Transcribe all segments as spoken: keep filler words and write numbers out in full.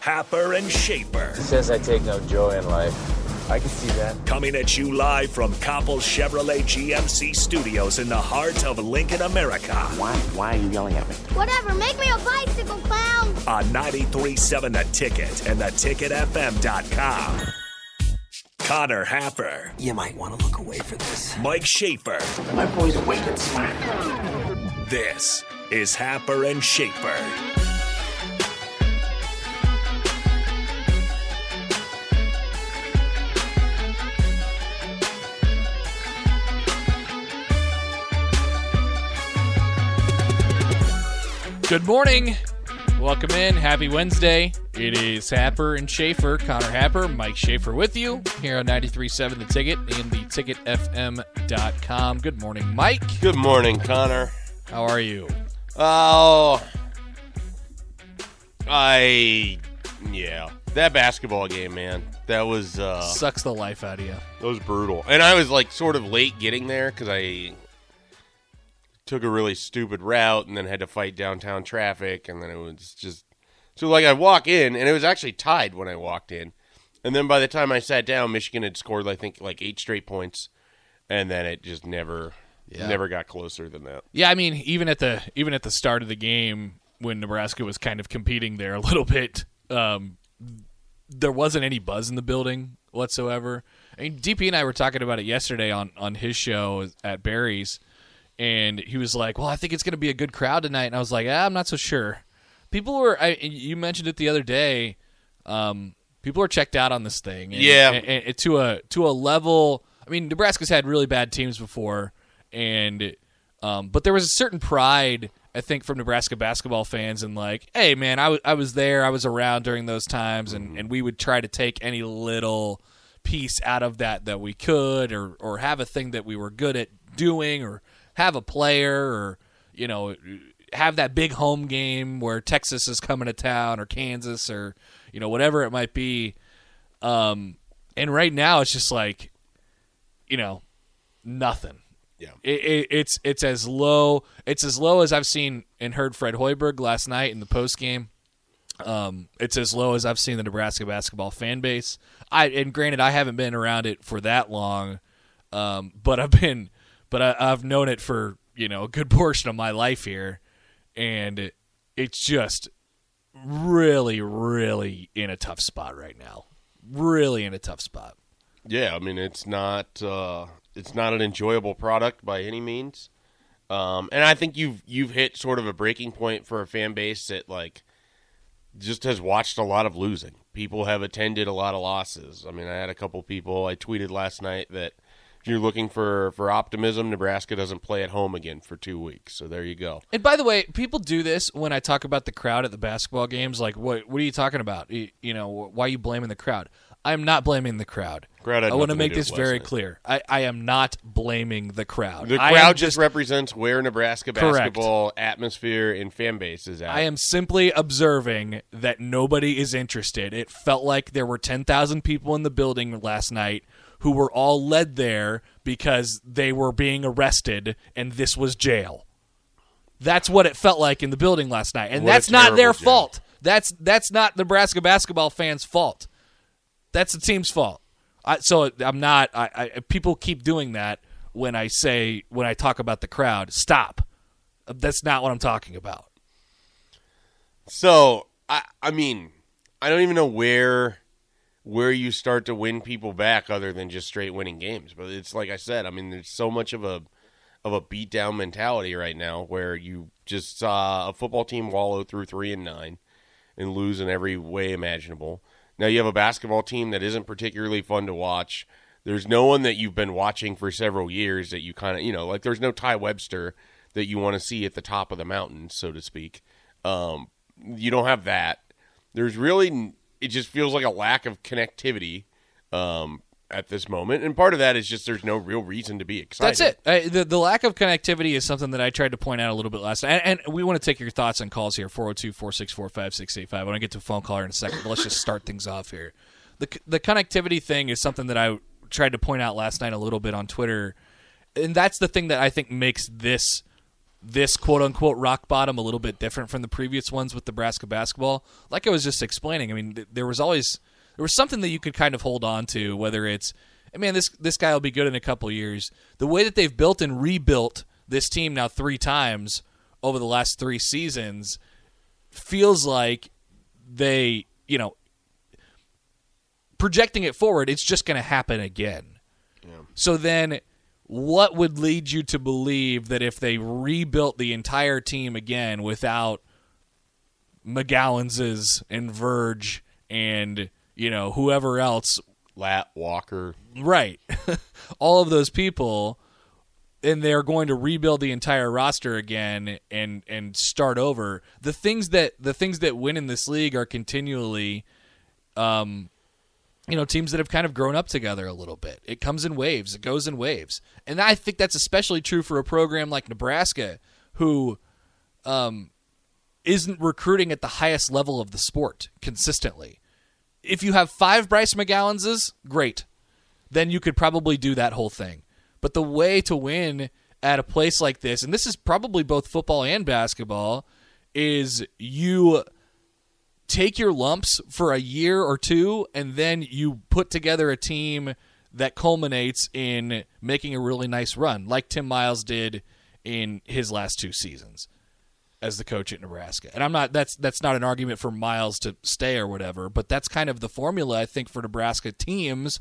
Happer and Schaefer. It says I take no joy in life. I can see that. Coming at you live from Copple Chevrolet G M C Studios in the heart of Lincoln, America. Why, why are you yelling at me? Whatever, make me a bicycle, clown. On ninety-three point seven The Ticket and the ticket f m dot com. Connor Happer. You might want to look away for this. Mike Schaefer. My boy's awake and slack. This is Happer and Schaefer. Good morning. Welcome in. Happy Wednesday. It is Happer and Schaefer. Connor Happer, Mike Schaefer with you here on ninety-three point seven The Ticket and the ticket f m dot com. Good morning, Mike. Good morning, Connor. How are you? Oh, I, yeah. That basketball game, man. That was... Uh, Sucks the life out of you. It was brutal. And I was like sort of late getting there because I... took a really stupid route and then had to fight downtown traffic, and then it was just so like I walk in and it was actually tied when I walked in, and then by the time I sat down, Michigan had scored I think like eight straight points, and then it just never yeah. never got closer than that. Yeah, I mean even at the even at the start of the game when Nebraska was kind of competing there a little bit, um, there wasn't any buzz in the building whatsoever. I mean, D P and I were talking about it yesterday on on his show at Barry's. And he was like, well, I think it's going to be a good crowd tonight. And I was like, ah, I'm not so sure. People were, I, you mentioned it the other day, um, people are checked out on this thing. And, yeah. And, and, and to a to a level, I mean, Nebraska's had really bad teams before. and um, But there was a certain pride, I think, from Nebraska basketball fans. And like, hey, man, I, w- I was there. I was around during those times. And, mm-hmm. and we would try to take any little piece out of that that we could, or or have a thing that we were good at doing, or have a player, or, you know, have that big home game where Texas is coming to town, or Kansas, or, you know, whatever it might be. Um, and right now it's just like, you know, nothing. Yeah. It, it, it's it's as low it's as low as I've seen and heard Fred Hoiberg last night in the post game. Um, it's as low as I've seen the Nebraska basketball fan base. I and granted, I haven't been around it for that long, um, but I've been. But I, I've known it for, you know, a good portion of my life here, and it, it's just really, really in a tough spot right now. Really in a tough spot. Yeah, I mean, it's not uh, it's not an enjoyable product by any means, um, and I think you've you've hit sort of a breaking point for a fan base that like just has watched a lot of losing. People have attended a lot of losses. I mean, I had a couple people. I tweeted last night that, if you're looking for, for optimism, Nebraska doesn't play at home again for two weeks. So there you go. And by the way, people do this when I talk about the crowd at the basketball games. Like, what what are you talking about? You, you know, why are you blaming the crowd? I'm not blaming the crowd. crowd I want to make this very clear. I, I am not blaming the crowd. The crowd just represents where Nebraska basketball atmosphere and fan base is at. I am simply observing that nobody is interested. It felt like there were ten thousand people in the building last night who were all led there because they were being arrested and this was jail. That's what it felt like in the building last night. And that's not their fault. That's that's not Nebraska basketball fans' fault. That's the team's fault. I, so I'm not I, I, people keep doing that when I say when I talk about the crowd. Stop. That's not what I'm talking about. So, I I mean, I don't even know where where you start to win people back other than just straight winning games. But it's like I said, I mean, there's so much of a of a beat-down mentality right now where you just saw a football team wallow through three and nine and lose in every way imaginable. Now you have a basketball team that isn't particularly fun to watch. There's no one that you've been watching for several years that you kind of, you know, like there's no Ty Webster that you want to see at the top of the mountain, so to speak. Um, you don't have that. there's really it just feels like a lack of connectivity um, at this moment, and part of that is just there's no real reason to be excited. That's it. I, the, the lack of connectivity is something that I tried to point out a little bit last night, and, and we want to take your thoughts on calls here, four oh two, four six four, five six eight five. I want to get to a phone caller in a second, but let's just start things off here. The, the connectivity thing is something that I tried to point out last night a little bit on Twitter, and that's the thing that I think makes this this quote-unquote rock bottom a little bit different from the previous ones with Nebraska basketball. Like I was just explaining, I mean, th- there was always – there was something that you could kind of hold on to, whether it's, I mean, this this guy will be good in a couple years. The way that they've built and rebuilt this team now three times over the last three seasons feels like they, you know, projecting it forward, it's just going to happen again. Yeah. So then what would lead you to believe that if they rebuilt the entire team again without McGallans and Verge and... you know, whoever else. Lat Walker. Right. All of those people, and they're going to rebuild the entire roster again and and start over. The things that the things that win in this league are continually, um, you know, teams that have kind of grown up together a little bit. It comes in waves. It goes in waves. And I think that's especially true for a program like Nebraska, who um, isn't recruiting at the highest level of the sport consistently. If you have five Bryce McGallanses, great. Then you could probably do that whole thing. But the way to win at a place like this, and this is probably both football and basketball, is you take your lumps for a year or two, and then you put together a team that culminates in making a really nice run, like Tim Miles did in his last two seasons as the coach at Nebraska. And I'm not that's that's not an argument for Miles to stay or whatever, but that's kind of the formula, I think, for Nebraska teams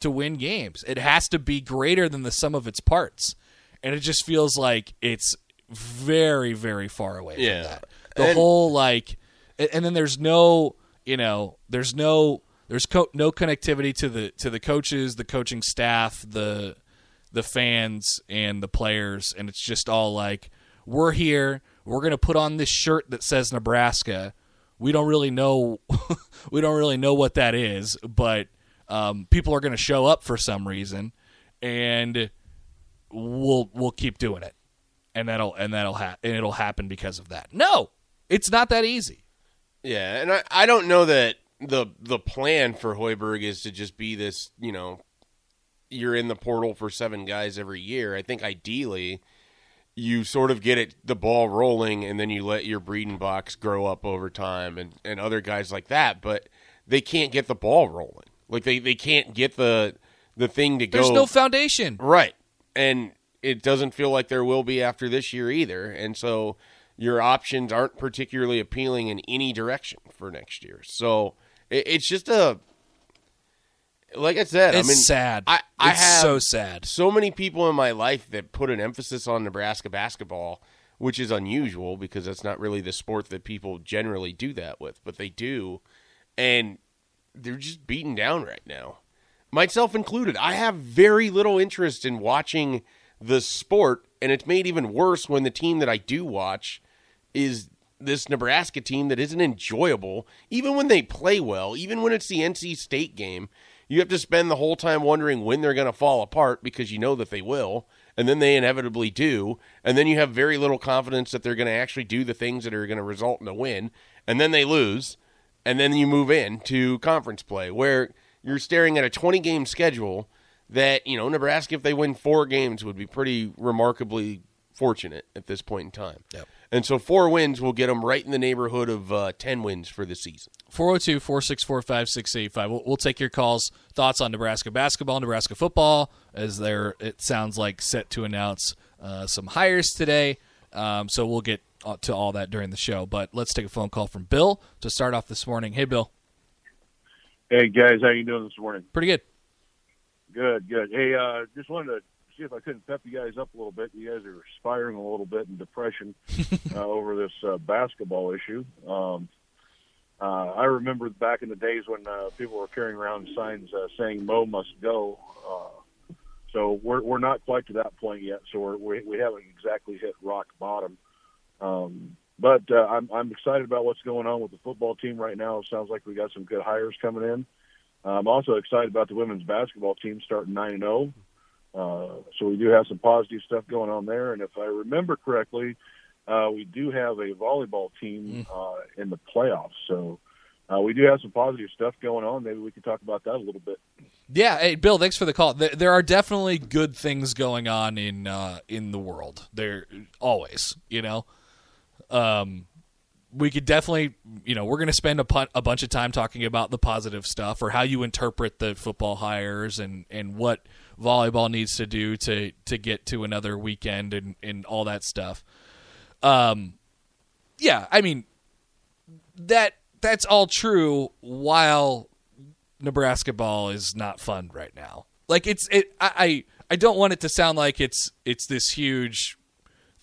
to win games. It has to be greater than the sum of its parts. And it just feels like it's very, very far away yeah. from that. The and, whole like and then there's no, you know, there's no there's co- no connectivity to the to the coaches, the coaching staff, the the fans and the players, and it's just all like, we're here. We're going to put on this shirt that says Nebraska. We don't really know we don't really know what that is, but um, people are going to show up for some reason, and we'll we'll keep doing it. And that'll and that'll ha- and it'll happen because of that. No, it's not that easy. Yeah, and I, I don't know that the the plan for Hoiberg is to just be this, you know, you're in the portal for seven guys every year. I think ideally you sort of get it, the ball rolling, and then you let your Breedenbach grow up over time and, and other guys like that, but they can't get the ball rolling. Like, they, they can't get the the thing to go. There's no foundation. Right. And it doesn't feel like there will be after this year either, and so your options aren't particularly appealing in any direction for next year. So it, it's just a... Like I said, it's I mean, sad. I, I it's have so sad. So many people in my life that put an emphasis on Nebraska basketball, which is unusual because that's not really the sport that people generally do that with, but they do, and they're just beaten down right now, myself included. I have very little interest in watching the sport, and it's made even worse when the team that I do watch is this Nebraska team that isn't enjoyable, even when they play well, even when it's the N C State game. You have to spend the whole time wondering when they're going to fall apart because you know that they will, and then they inevitably do, and then you have very little confidence that they're going to actually do the things that are going to result in a win, and then they lose, and then you move in to conference play where you're staring at a twenty-game schedule that, you know, Nebraska, if they win four games, would be pretty remarkably fortunate at this point in time. Yep. And so four wins will get them right in the neighborhood of uh, ten wins for the season. four oh two, four six four, five six eight five. We'll, we'll take your calls, thoughts on Nebraska basketball, Nebraska football, as they're, it sounds like, set to announce uh, some hires today. Um, so we'll get to all that during the show. But let's take a phone call from Bill to start off this morning. Hey, Bill. Hey, guys. How you doing this morning? Pretty good. Good, good. Hey, uh, just wanted to see if I couldn't pep you guys up a little bit. You guys are aspiring a little bit in depression uh, over this uh, basketball issue. Um, uh, I remember back in the days when uh, people were carrying around signs uh, saying "Mo must go." Uh, so we're we're not quite to that point yet. So we're, we we haven't exactly hit rock bottom. Um, But uh, I'm, I'm excited about what's going on with the football team right now. It sounds like we got some good hires coming in. I'm also excited about the women's basketball team starting nine and oh. Uh, so we do have some positive stuff going on there. And if I remember correctly, uh, we do have a volleyball team uh, in the playoffs. So uh, we do have some positive stuff going on. Maybe we can talk about that a little bit. Yeah. Hey, Bill, thanks for the call. There are definitely good things going on in uh, in the world. There always, you know. Um We could definitely, you know, we're going to spend a, pun- a bunch of time talking about the positive stuff or how you interpret the football hires and, and what volleyball needs to do to, to get to another weekend and, and all that stuff. Um, yeah, I mean, that that's all true while Nebraska ball is not fun right now. Like it's it, I, I, I don't want it to sound like it's it's this huge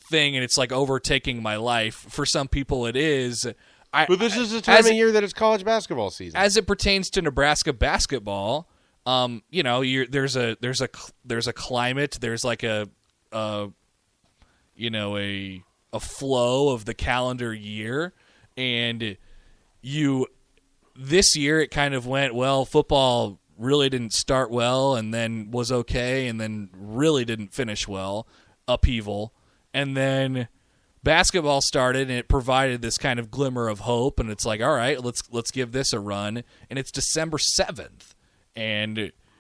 thing and it's like overtaking my life. For some people it is. I, but this is the time of year that it's college basketball season. As it pertains to Nebraska basketball, um, you know, you're, there's a there's a there's a climate. There's like a, a, you know, a a flow of the calendar year, and you this year it kind of went well. Football really didn't start well, and then was okay, and then really didn't finish well. Upheaval. And then basketball started, and it provided this kind of glimmer of hope. And it's like, all right, let's let's give this a run. And it's December seventh, and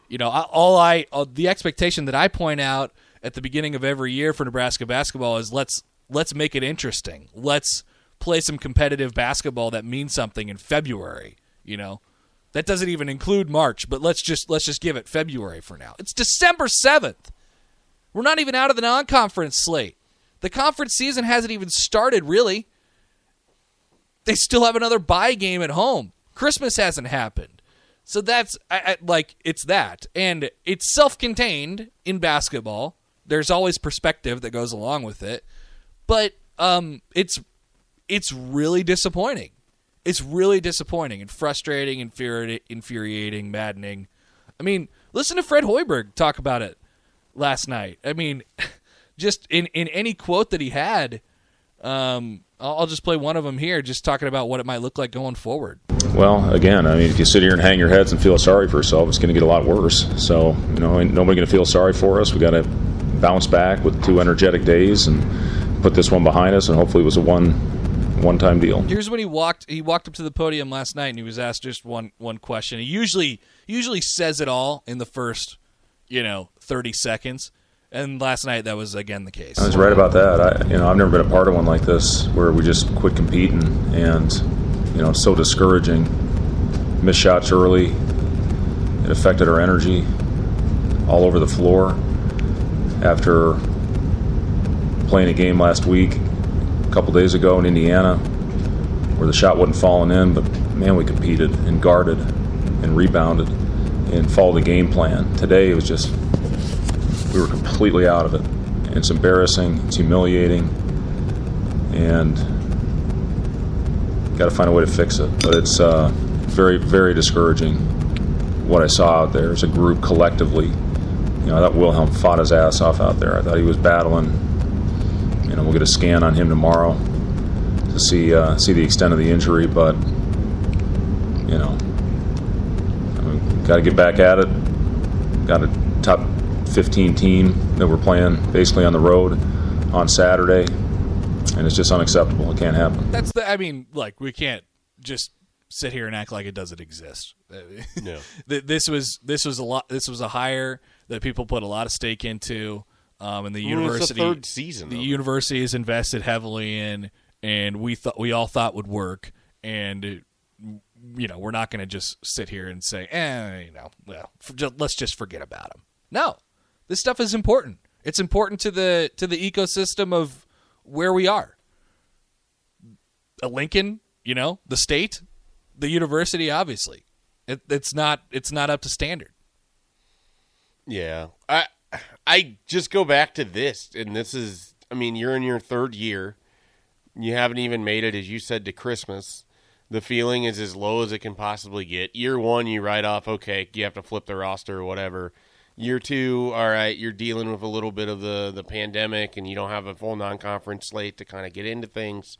you know, all I all, the expectation that I point out at the beginning of every year for Nebraska basketball is let's let's make it interesting. Let's play some competitive basketball that means something in February. You know, that doesn't even include March, but let's just let's just give it February for now. It's December seventh. We're not even out of the non-conference slate. The conference season hasn't even started, really. They still have another bye game at home. Christmas hasn't happened. So that's, I, I, like, it's that. And it's self-contained in basketball. There's always perspective that goes along with it. But um, it's it's really disappointing. It's really disappointing and frustrating, infuri- infuriating, maddening. I mean, listen to Fred Hoiberg talk about it last night. I mean... Just in, in any quote that he had, um, I'll, I'll just play one of them here, just talking about what it might look like going forward. Well, again, I mean, if you sit here and hang your heads and feel sorry for yourself, it's going to get a lot worse. So, you know, ain't nobody going to feel sorry for us. We got to bounce back with two energetic days and put this one behind us, and hopefully it was a one, one-time deal. Here's when he walked. He walked up to the podium last night, and he was asked just one one question. He usually usually says it all in the first, you know, thirty seconds. And last night, that was again the case. I was right about that. I, you know, I've never been a part of one like this where we just quit competing, and you know, it's so discouraging. Missed shots early. It affected our energy all over the floor. After playing a game last week, a couple days ago in Indiana, where the shot wasn't falling in, but man, we competed and guarded and rebounded and followed the game plan. Today, it was just. We were completely out of it. It's embarrassing, it's humiliating, and got to find a way to fix it. But it's uh, very, very discouraging what I saw out there as a group collectively. You know, I thought Wilhelm fought his ass off out there. I thought he was battling. You know, we'll get a scan on him tomorrow to see uh, see the extent of the injury. But you know, I mean, got to get back at it. Got to top. fifteen team that we're playing basically on the road on Saturday, and it's just unacceptable. It can't happen. That's the, I mean, like, we can't just sit here and act like it doesn't exist. No. this was this was a lot. This was a hire that people put a lot of stake into, um, and the well, university. It's the third season. The university is invested heavily in, and we thought we all thought would work, and. It, you know, we're not going to just sit here and say, eh, you know, well, for, just, let's just forget about them. No. This stuff is important. It's important to the to the ecosystem of where we are. Lincoln, you know, the state, the university, obviously. It, it's not it's not up to standard. Yeah. I I just go back to this, and this is, I mean, you're in your third year. You haven't even made it, as you said, to Christmas. The feeling is as low as it can possibly get. Year one, you write off, okay, you have to flip the roster or whatever. Year two, all right, you're dealing with a little bit of the, the pandemic, and you don't have a full non-conference slate to kind of get into things.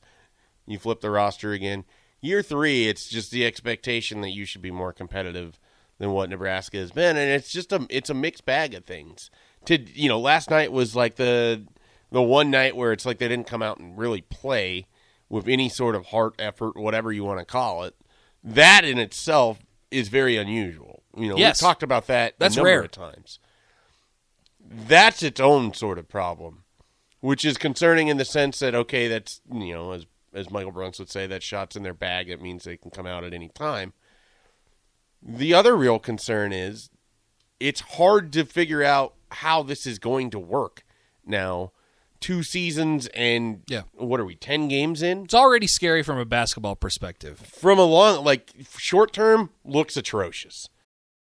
You flip the roster again. Year three, it's just the expectation that you should be more competitive than what Nebraska has been, and it's just a it's a mixed bag of things. To you know, last night was like the the one night where it's like they didn't come out and really play with any sort of heart effort, whatever you want to call it. That in itself is very unusual. You know, yes. We've talked about that That's a number rare. of times. That's its own sort of problem, which is concerning in the sense that, okay, that's, you know, as as Michael Brunts would say, that shot's in their bag. It means they can come out at any time. The other real concern is it's hard to figure out how this is going to work now. Two seasons and, yeah. what are we, ten games in? It's already scary from a basketball perspective. From a long, like, short term, looks atrocious.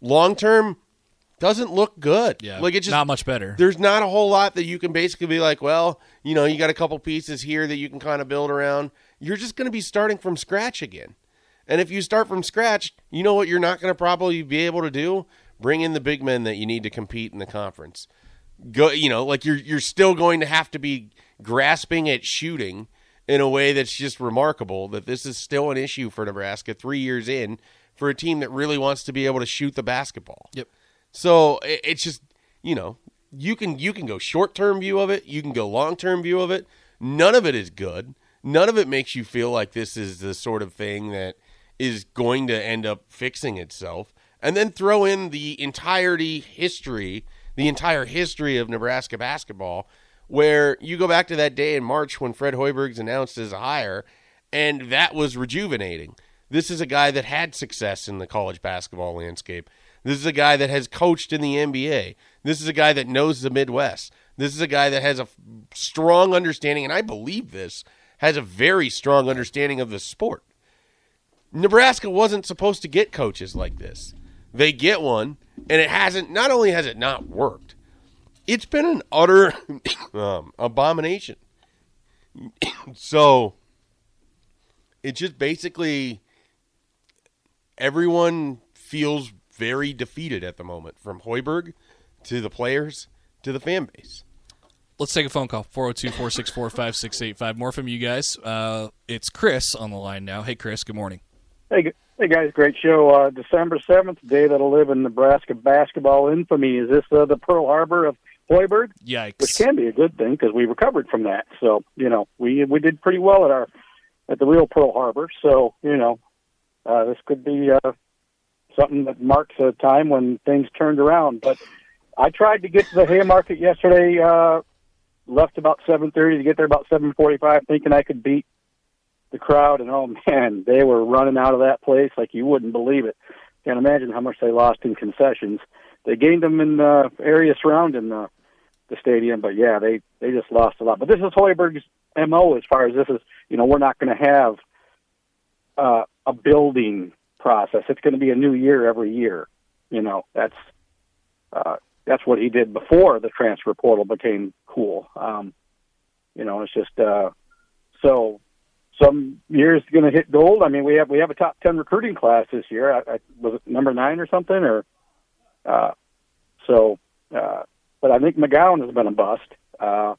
Long-term, doesn't look good. Yeah, like it's just, not much better. There's not a whole lot that you can basically be like, well, you know, you got a couple pieces here that you can kind of build around. You're just going to be starting from scratch again. And if you start from scratch, you know what you're not going to probably be able to do? Bring in the big men that you need to compete in the conference. Go, you know, like you're you're still going to have to be grasping at shooting in a way that's just remarkable, that this is still an issue for Nebraska three years in for a team that really wants to be able to shoot the basketball. Yep. So it, it's just, you know, you can you can go short-term view of it. You can go long-term view of it. None of it is good. None of it makes you feel like this is the sort of thing that is going to end up fixing itself. And then throw in the entirety history the entire history of Nebraska basketball, where you go back to that day in March when Fred Hoiberg's announced as a hire, and that was rejuvenating. This is a guy that had success in the college basketball landscape. This is a guy that has coached in the N B A. This is a guy that knows the Midwest. This is a guy that has a strong understanding, and I believe this, has a very strong understanding of the sport. Nebraska wasn't supposed to get coaches like this. They get one. And it hasn't, not only has it not worked, it's been an utter um, abomination. So it's just basically everyone feels very defeated at the moment, from Hoiberg to the players to the fan base. Let's take a phone call, four oh two, four six four, five six eight five. More from you guys. Uh, it's Chris on the line now. Hey, Chris, good morning. Hey, good. Hey, guys, great show. Uh, December seventh, the day that'll live in Nebraska basketball infamy. Is this uh, the Pearl Harbor of Hoiberg? Yikes. Which can be a good thing because we recovered from that. So, you know, we we did pretty well at our at the real Pearl Harbor. So, you know, uh, this could be uh, something that marks a time when things turned around. But I tried to get to the Haymarket yesterday, uh, left about seven thirty to get there about seven forty-five, thinking I could beat the crowd, and oh man, they were running out of that place like you wouldn't believe it. Can't imagine how much they lost in concessions. They gained them in the area surrounding the, the stadium, but yeah, they, they just lost a lot. But this is Hoiberg's M O as far as this is, you know, we're not going to have uh, a building process. It's going to be a new year every year. You know, that's uh, that's what he did before the transfer portal became cool. Um, you know, it's just uh, so. Some years going to hit gold. I mean, we have we have a top ten recruiting class this year. I, I, was it number nine or something? Or uh, so, uh, but I think McGowan has been a bust. Uh,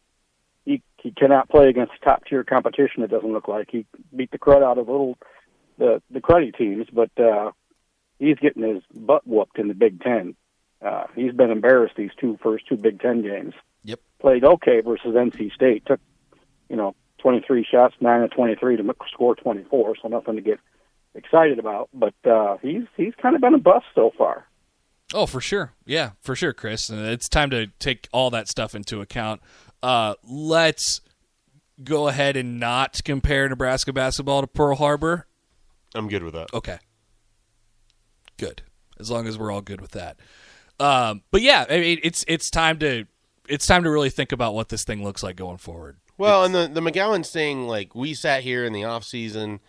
he he cannot play against top tier competition. It doesn't look like he beat the crud out of little the the cruddy teams, but uh, he's getting his butt whooped in the Big Ten. Uh, he's been embarrassed these two first two Big Ten games. Yep, played okay versus N C State. Took you know. twenty-three shots, nine of twenty-three to score twenty-four, so nothing to get excited about. But uh, he's he's kind of been a bust so far. Oh, for sure. Yeah, for sure, Chris. And it's time to take all that stuff into account. Uh, let's go ahead and not compare Nebraska basketball to Pearl Harbor. I'm good with that. Okay. Good. As long as we're all good with that. Um, but, yeah, I mean, it's it's time to it's time to really think about what this thing looks like going forward. Well, it's, and the, the McGallans thing, like, we sat here in the offseason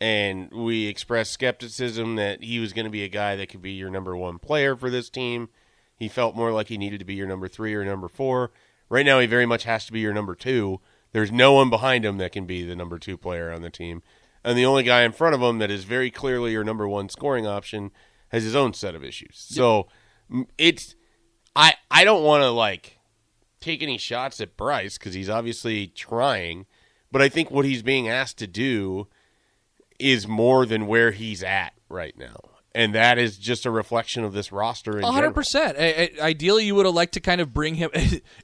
and we expressed skepticism that he was going to be a guy that could be your number one player for this team. He felt more like he needed to be your number three or number four. Right now, he very much has to be your number two. There's no one behind him that can be the number two player on the team. And the only guy in front of him that is very clearly your number one scoring option has his own set of issues. Yep. So it's I I don't want to, like, take any shots at Bryce because he's obviously trying. But I think what he's being asked to do is more than where he's at right now. And that is just a reflection of this roster in general. one hundred percent. I, I, ideally, you would have liked to kind of bring him.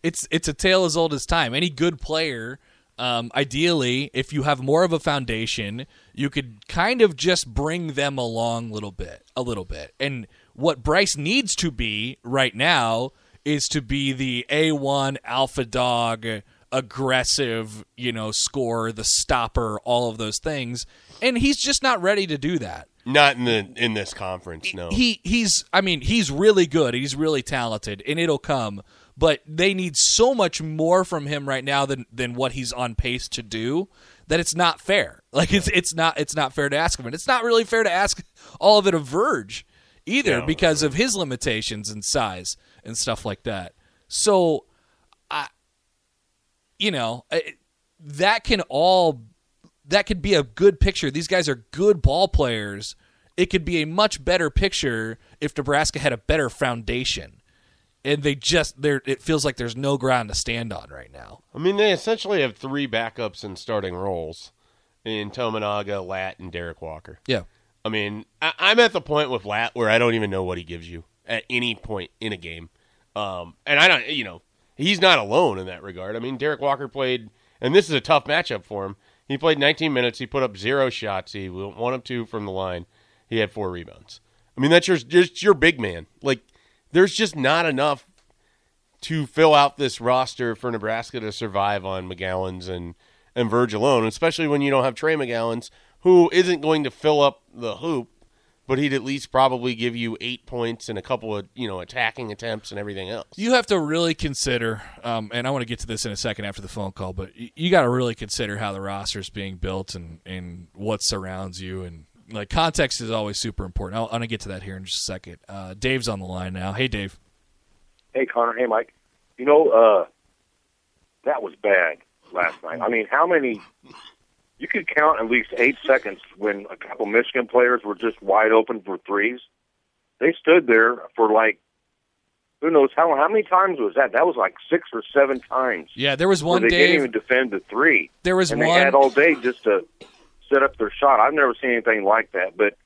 It's it's a tale as old as time. Any good player, um, ideally, if you have more of a foundation, you could kind of just bring them along a little bit, a little bit. And what Bryce needs to be right now is to be the A one alpha dog, aggressive, you know, scorer, the stopper, all of those things. And he's just not ready to do that. Not in the in this conference, no. He he's I mean, he's really good. He's really talented, and it'll come. But they need so much more from him right now than, than what he's on pace to do that it's not fair. Like, it's it's not it's not fair to ask him. And it's not really fair to ask all of it of Verge either, no, because no. of his limitations and size and stuff like that. So I you know, I, that can all That could be a good picture. These guys are good ball players. It could be a much better picture if Nebraska had a better foundation. And they just, there it feels like there's no ground to stand on right now. I mean, they essentially have three backups in starting roles in Tominaga, Lat, and Derek Walker. Yeah. I mean, I, I'm at the point with Lat where I don't even know what he gives you at any point in a game. Um, and I don't, you know, he's not alone in that regard. I mean, Derek Walker played, and this is a tough matchup for him. He played nineteen minutes. He put up zero shots. He went one of two from the line. He had four rebounds. I mean, that's your, just your big man. Like, there's just not enough to fill out this roster for Nebraska to survive on McGallans and, and Verge alone, especially when you don't have Trey McGallans, who isn't going to fill up the hoop, but he'd at least probably give you eight points and a couple of, you know, attacking attempts and everything else. You have to really consider, um, and I want to get to this in a second after the phone call, but you, you got to really consider how the roster is being built and, and what surrounds you. And, like, context is always super important. I'll, I'm going to get to that here in just a second. Uh, Dave's on the line now. Hey, Dave. Hey, Connor. Hey, Mike. You know, uh, that was bad last night. I mean, how many... You could count at least eight seconds when a couple Michigan players were just wide open for threes. They stood there for, like, who knows how how many times was that? That was like six or seven times. Yeah, there was one, Dave. They didn't even defend the three. There was and one. And they had all day just to set up their shot. I've never seen anything like that. But,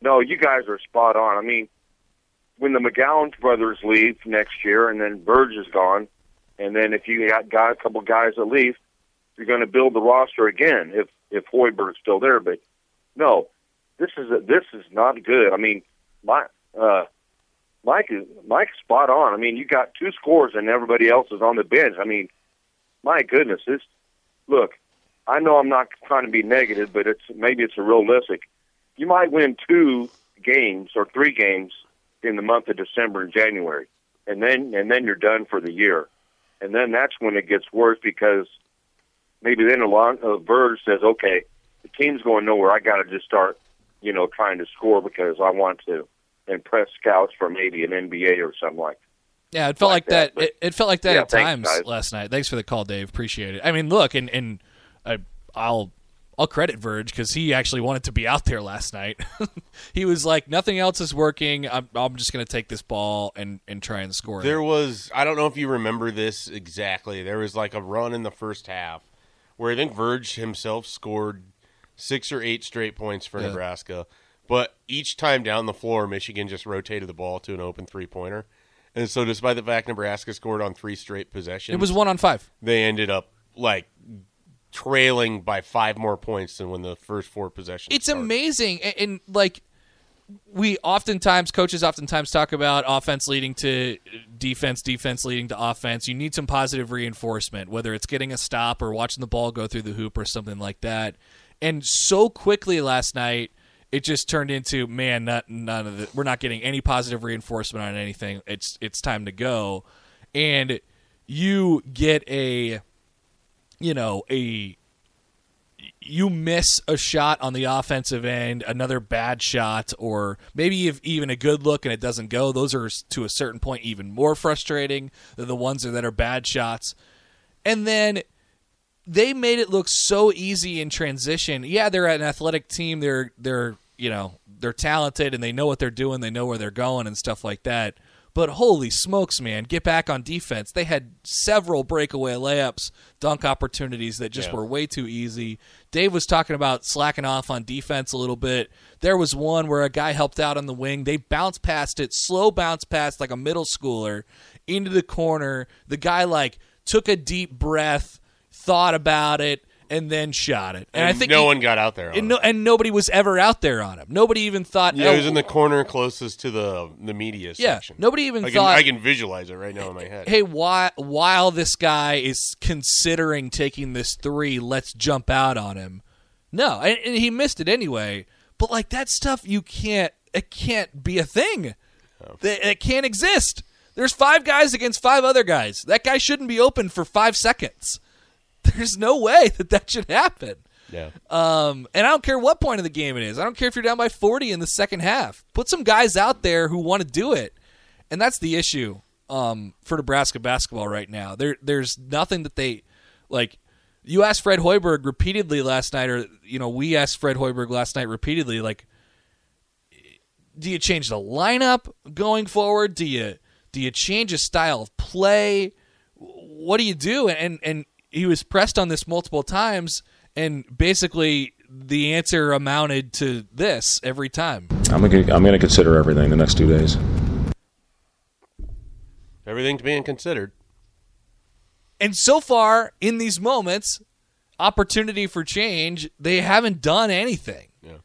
no, you guys are spot on. I mean, when the McGowan brothers leave next year and then Burge is gone, and then if you got guys, a couple guys that leave, you're going to build the roster again if if Hoiberg's still there. But no, this is a, this is not good. I mean, my, uh, Mike is Mike's spot on. I mean, you got two scores and everybody else is on the bench. I mean, my goodness, this look. I know I'm not trying to be negative, but it's maybe it's a realistic. You might win two games or three games in the month of December and January, and then and then you're done for the year, and then that's when it gets worse because. Maybe then Alonzo Verge says, okay, the team's going nowhere. I got to just start, you know, trying to score because I want to impress scouts for maybe an N B A or something like that. Yeah, it felt like, like that. that. It, it felt like that yeah, at thanks, times guys. Last night. Thanks for the call, Dave. Appreciate it. I mean, look, and, and I, I'll I'll credit Verge because he actually wanted to be out there last night. He was like, nothing else is working. I'm, I'm just going to take this ball and, and try and score. There it. was, I don't know if you remember this exactly. There was like a run in the first half where I think Verge himself scored six or eight straight points for yeah. Nebraska. But each time down the floor, Michigan just rotated the ball to an open three-pointer. And so despite the fact Nebraska scored on three straight possessions. It was one on five. They ended up, like, trailing by five more points than when the first four possessions It's started. Amazing. And, and, like, we oftentimes, coaches oftentimes talk about offense leading to defense, defense leading to offense. You need some positive reinforcement, whether it's getting a stop or watching the ball go through the hoop or something like that. And so quickly last night, it just turned into, man, not, none of the, we're not getting any positive reinforcement on anything. It's it's time to go. And you get a you know, a you miss a shot on the offensive end, another bad shot, or maybe if even a good look and it doesn't go, those are to a certain point even more frustrating than the ones that are bad shots. And then they made it look so easy in transition. Yeah, they're an athletic team. They're they're you know they're talented and they know what they're doing. They know where they're going and stuff like that. But holy smokes, man, get back on defense. They had several breakaway layups, dunk opportunities that just yeah. were way too easy. Dave was talking about slacking off on defense a little bit. There was one where a guy helped out on the wing. They bounced past it, slow bounce pass like a middle schooler into the corner. The guy like took a deep breath, thought about it, and then shot it. And, and I think no he, one got out there on and him. No, and nobody was ever out there on him. Nobody even thought. Yeah, oh, he was in the corner closest to the the media yeah, section. Nobody even I thought. Can, I can visualize it right now in my head. Hey, why, while this guy is considering taking this three, let's jump out on him. No, and, and he missed it anyway. But like that stuff, you can't. It can't be a thing. Oh. It, it can't exist. There's five guys against five other guys. That guy shouldn't be open for five seconds. There's no way that that should happen. Yeah. Um, and I don't care what point of the game it is. I don't care if you're down by forty in the second half. Put some guys out there who want to do it. And that's the issue um, for Nebraska basketball right now. There, There's nothing that they – like you asked Fred Hoiberg repeatedly last night or, you know, we asked Fred Hoiberg last night repeatedly, like, do you change the lineup going forward? Do you, do you change a style of play? What do you do? And and – he was pressed on this multiple times, and basically the answer amounted to this every time. I'm gonna, I'm gonna consider everything the next two days. Everything's being considered. And so far, in these moments, opportunity for change, they haven't done anything. Yeah.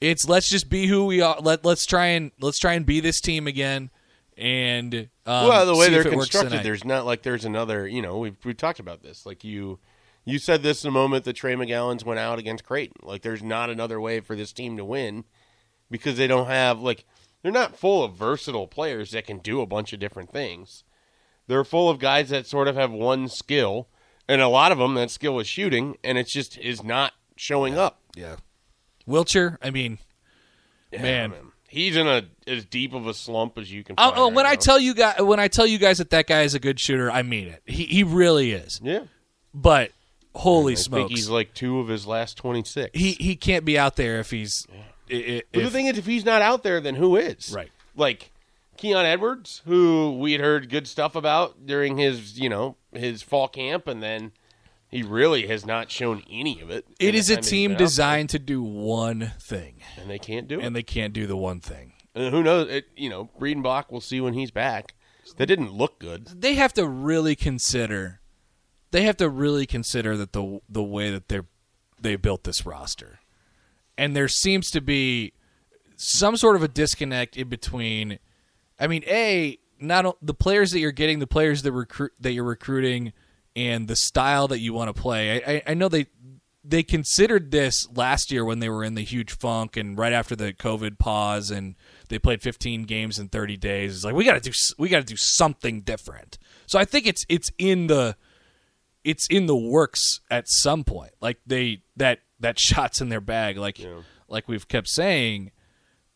It's let's just be who we are. Let let's try and let's try and be this team again. And um, well, the way they're constructed, there's not like there's another. You know, we've we've talked about this. Like you, you said this the moment that Trey McGallans went out against Creighton. Like there's not another way for this team to win because they don't have like they're not full of versatile players that can do a bunch of different things. They're full of guys that sort of have one skill, and a lot of them that skill is shooting, and it's just is not showing yeah. up. Yeah, Wilcher. I mean, yeah, man. man. He's in a as deep of a slump as you can. Oh, oh right when now. I tell you guys, when I tell you guys that that guy is a good shooter, I mean it. He he really is. Yeah. But holy I smokes, think he's like two of his last twenty-six. He he can't be out there if he's. Yeah. If, but the thing is, if he's not out there, then who is? Right. Like Keon Edwards, who we had heard good stuff about during his you know his fall camp, and then he really has not shown any of it. It is a team designed to do one thing. And they can't do it. And they can't do the one thing. And who knows? It, you know, Breedenbach, we'll see when he's back. That didn't look good. They have to really consider they have to really consider that the the way that they they built this roster. And there seems to be some sort of a disconnect in between. I mean, A, not the players that you're getting, the players that recruit that you're recruiting – and the style that you want to play. I, I, I know they they considered this last year when they were in the huge funk and right after the COVID pause, and they played fifteen games in thirty days. It's like we got to do we got to do something different. So I think it's it's in the it's in the works at some point. Like they that that shot's in their bag. Like yeah. like we've kept saying.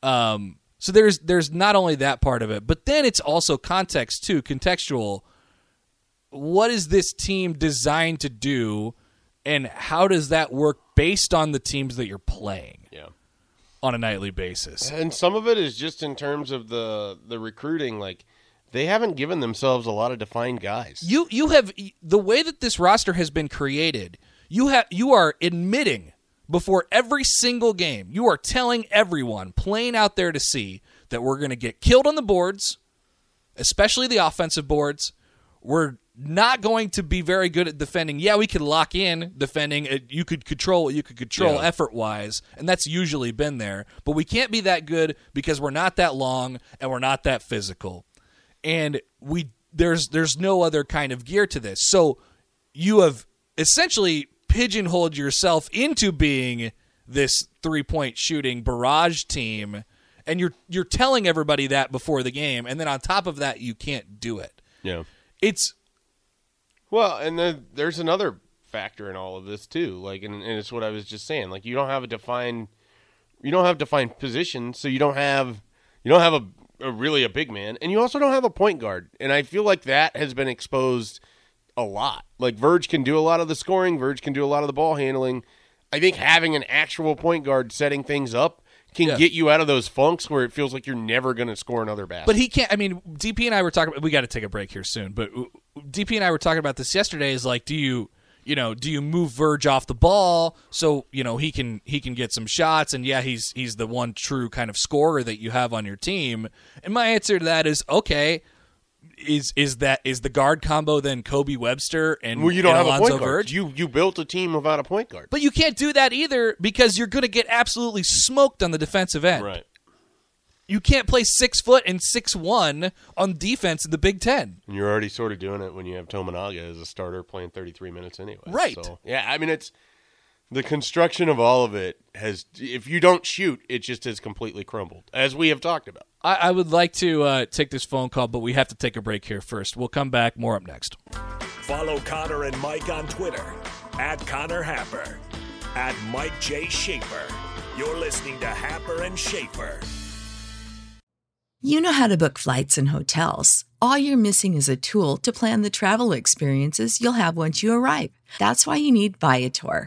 Um, so there's there's not only that part of it, but then it's also context too, contextual. What is this team designed to do, and how does that work based on the teams that you're playing yeah. on a nightly basis? And some of it is just in terms of the, the recruiting. Like they haven't given themselves a lot of defined guys. You you have the way that this roster has been created. You have you are admitting before every single game. You are telling everyone playing out there to see that we're going to get killed on the boards, especially the offensive boards. We're not going to be very good at defending. Yeah, we could lock in defending. You could control what you could control yeah. effort-wise, and that's usually been there. But we can't be that good because we're not that long and we're not that physical. And we there's there's no other kind of gear to this. So you have essentially pigeonholed yourself into being this three-point shooting barrage team, and you're you're telling everybody that before the game, and then on top of that, you can't do it. Yeah. It's Well, and then there's another factor in all of this too. Like, and, and it's what I was just saying. Like, you don't have a defined, you don't have defined position, so you don't have, you don't have a, a really a big man, and you also don't have a point guard. And I feel like that has been exposed a lot. Like, Verge can do a lot of the scoring. Verge can do a lot of the ball handling. I think having an actual point guard setting things up can yeah. get you out of those funks where it feels like you're never going to score another basket. But he can't. I mean, D P and I were talking about, we got to take a break here soon, but D P and I were talking about this yesterday, is like, do you, you know, do you move Verge off the ball so, you know, he can, he can get some shots, and yeah, he's, he's the one true kind of scorer that you have on your team. And my answer to that is, okay, Is is that is the guard combo then Kobe Webster and, well, you don't and have Alonzo a point guard. Verge? You you built a team without a point guard, but you can't do that either because you're going to get absolutely smoked on the defensive end. Right? You can't play six foot and six one on defense in the Big Ten. And you're already sort of doing it when you have Tominaga as a starter playing thirty-three minutes anyway. Right? So, yeah, I mean, it's the construction of all of it has. If you don't shoot, it just has completely crumbled, as we have talked about. I would like to uh, take this phone call, but we have to take a break here first. We'll come back. More up next. Follow Connor and Mike on Twitter, at Connor Happer, at Mike J. Schaefer. You're listening to Happer and Schaefer. You know how to book flights and hotels. All you're missing is a tool to plan the travel experiences you'll have once you arrive. That's why you need Viator.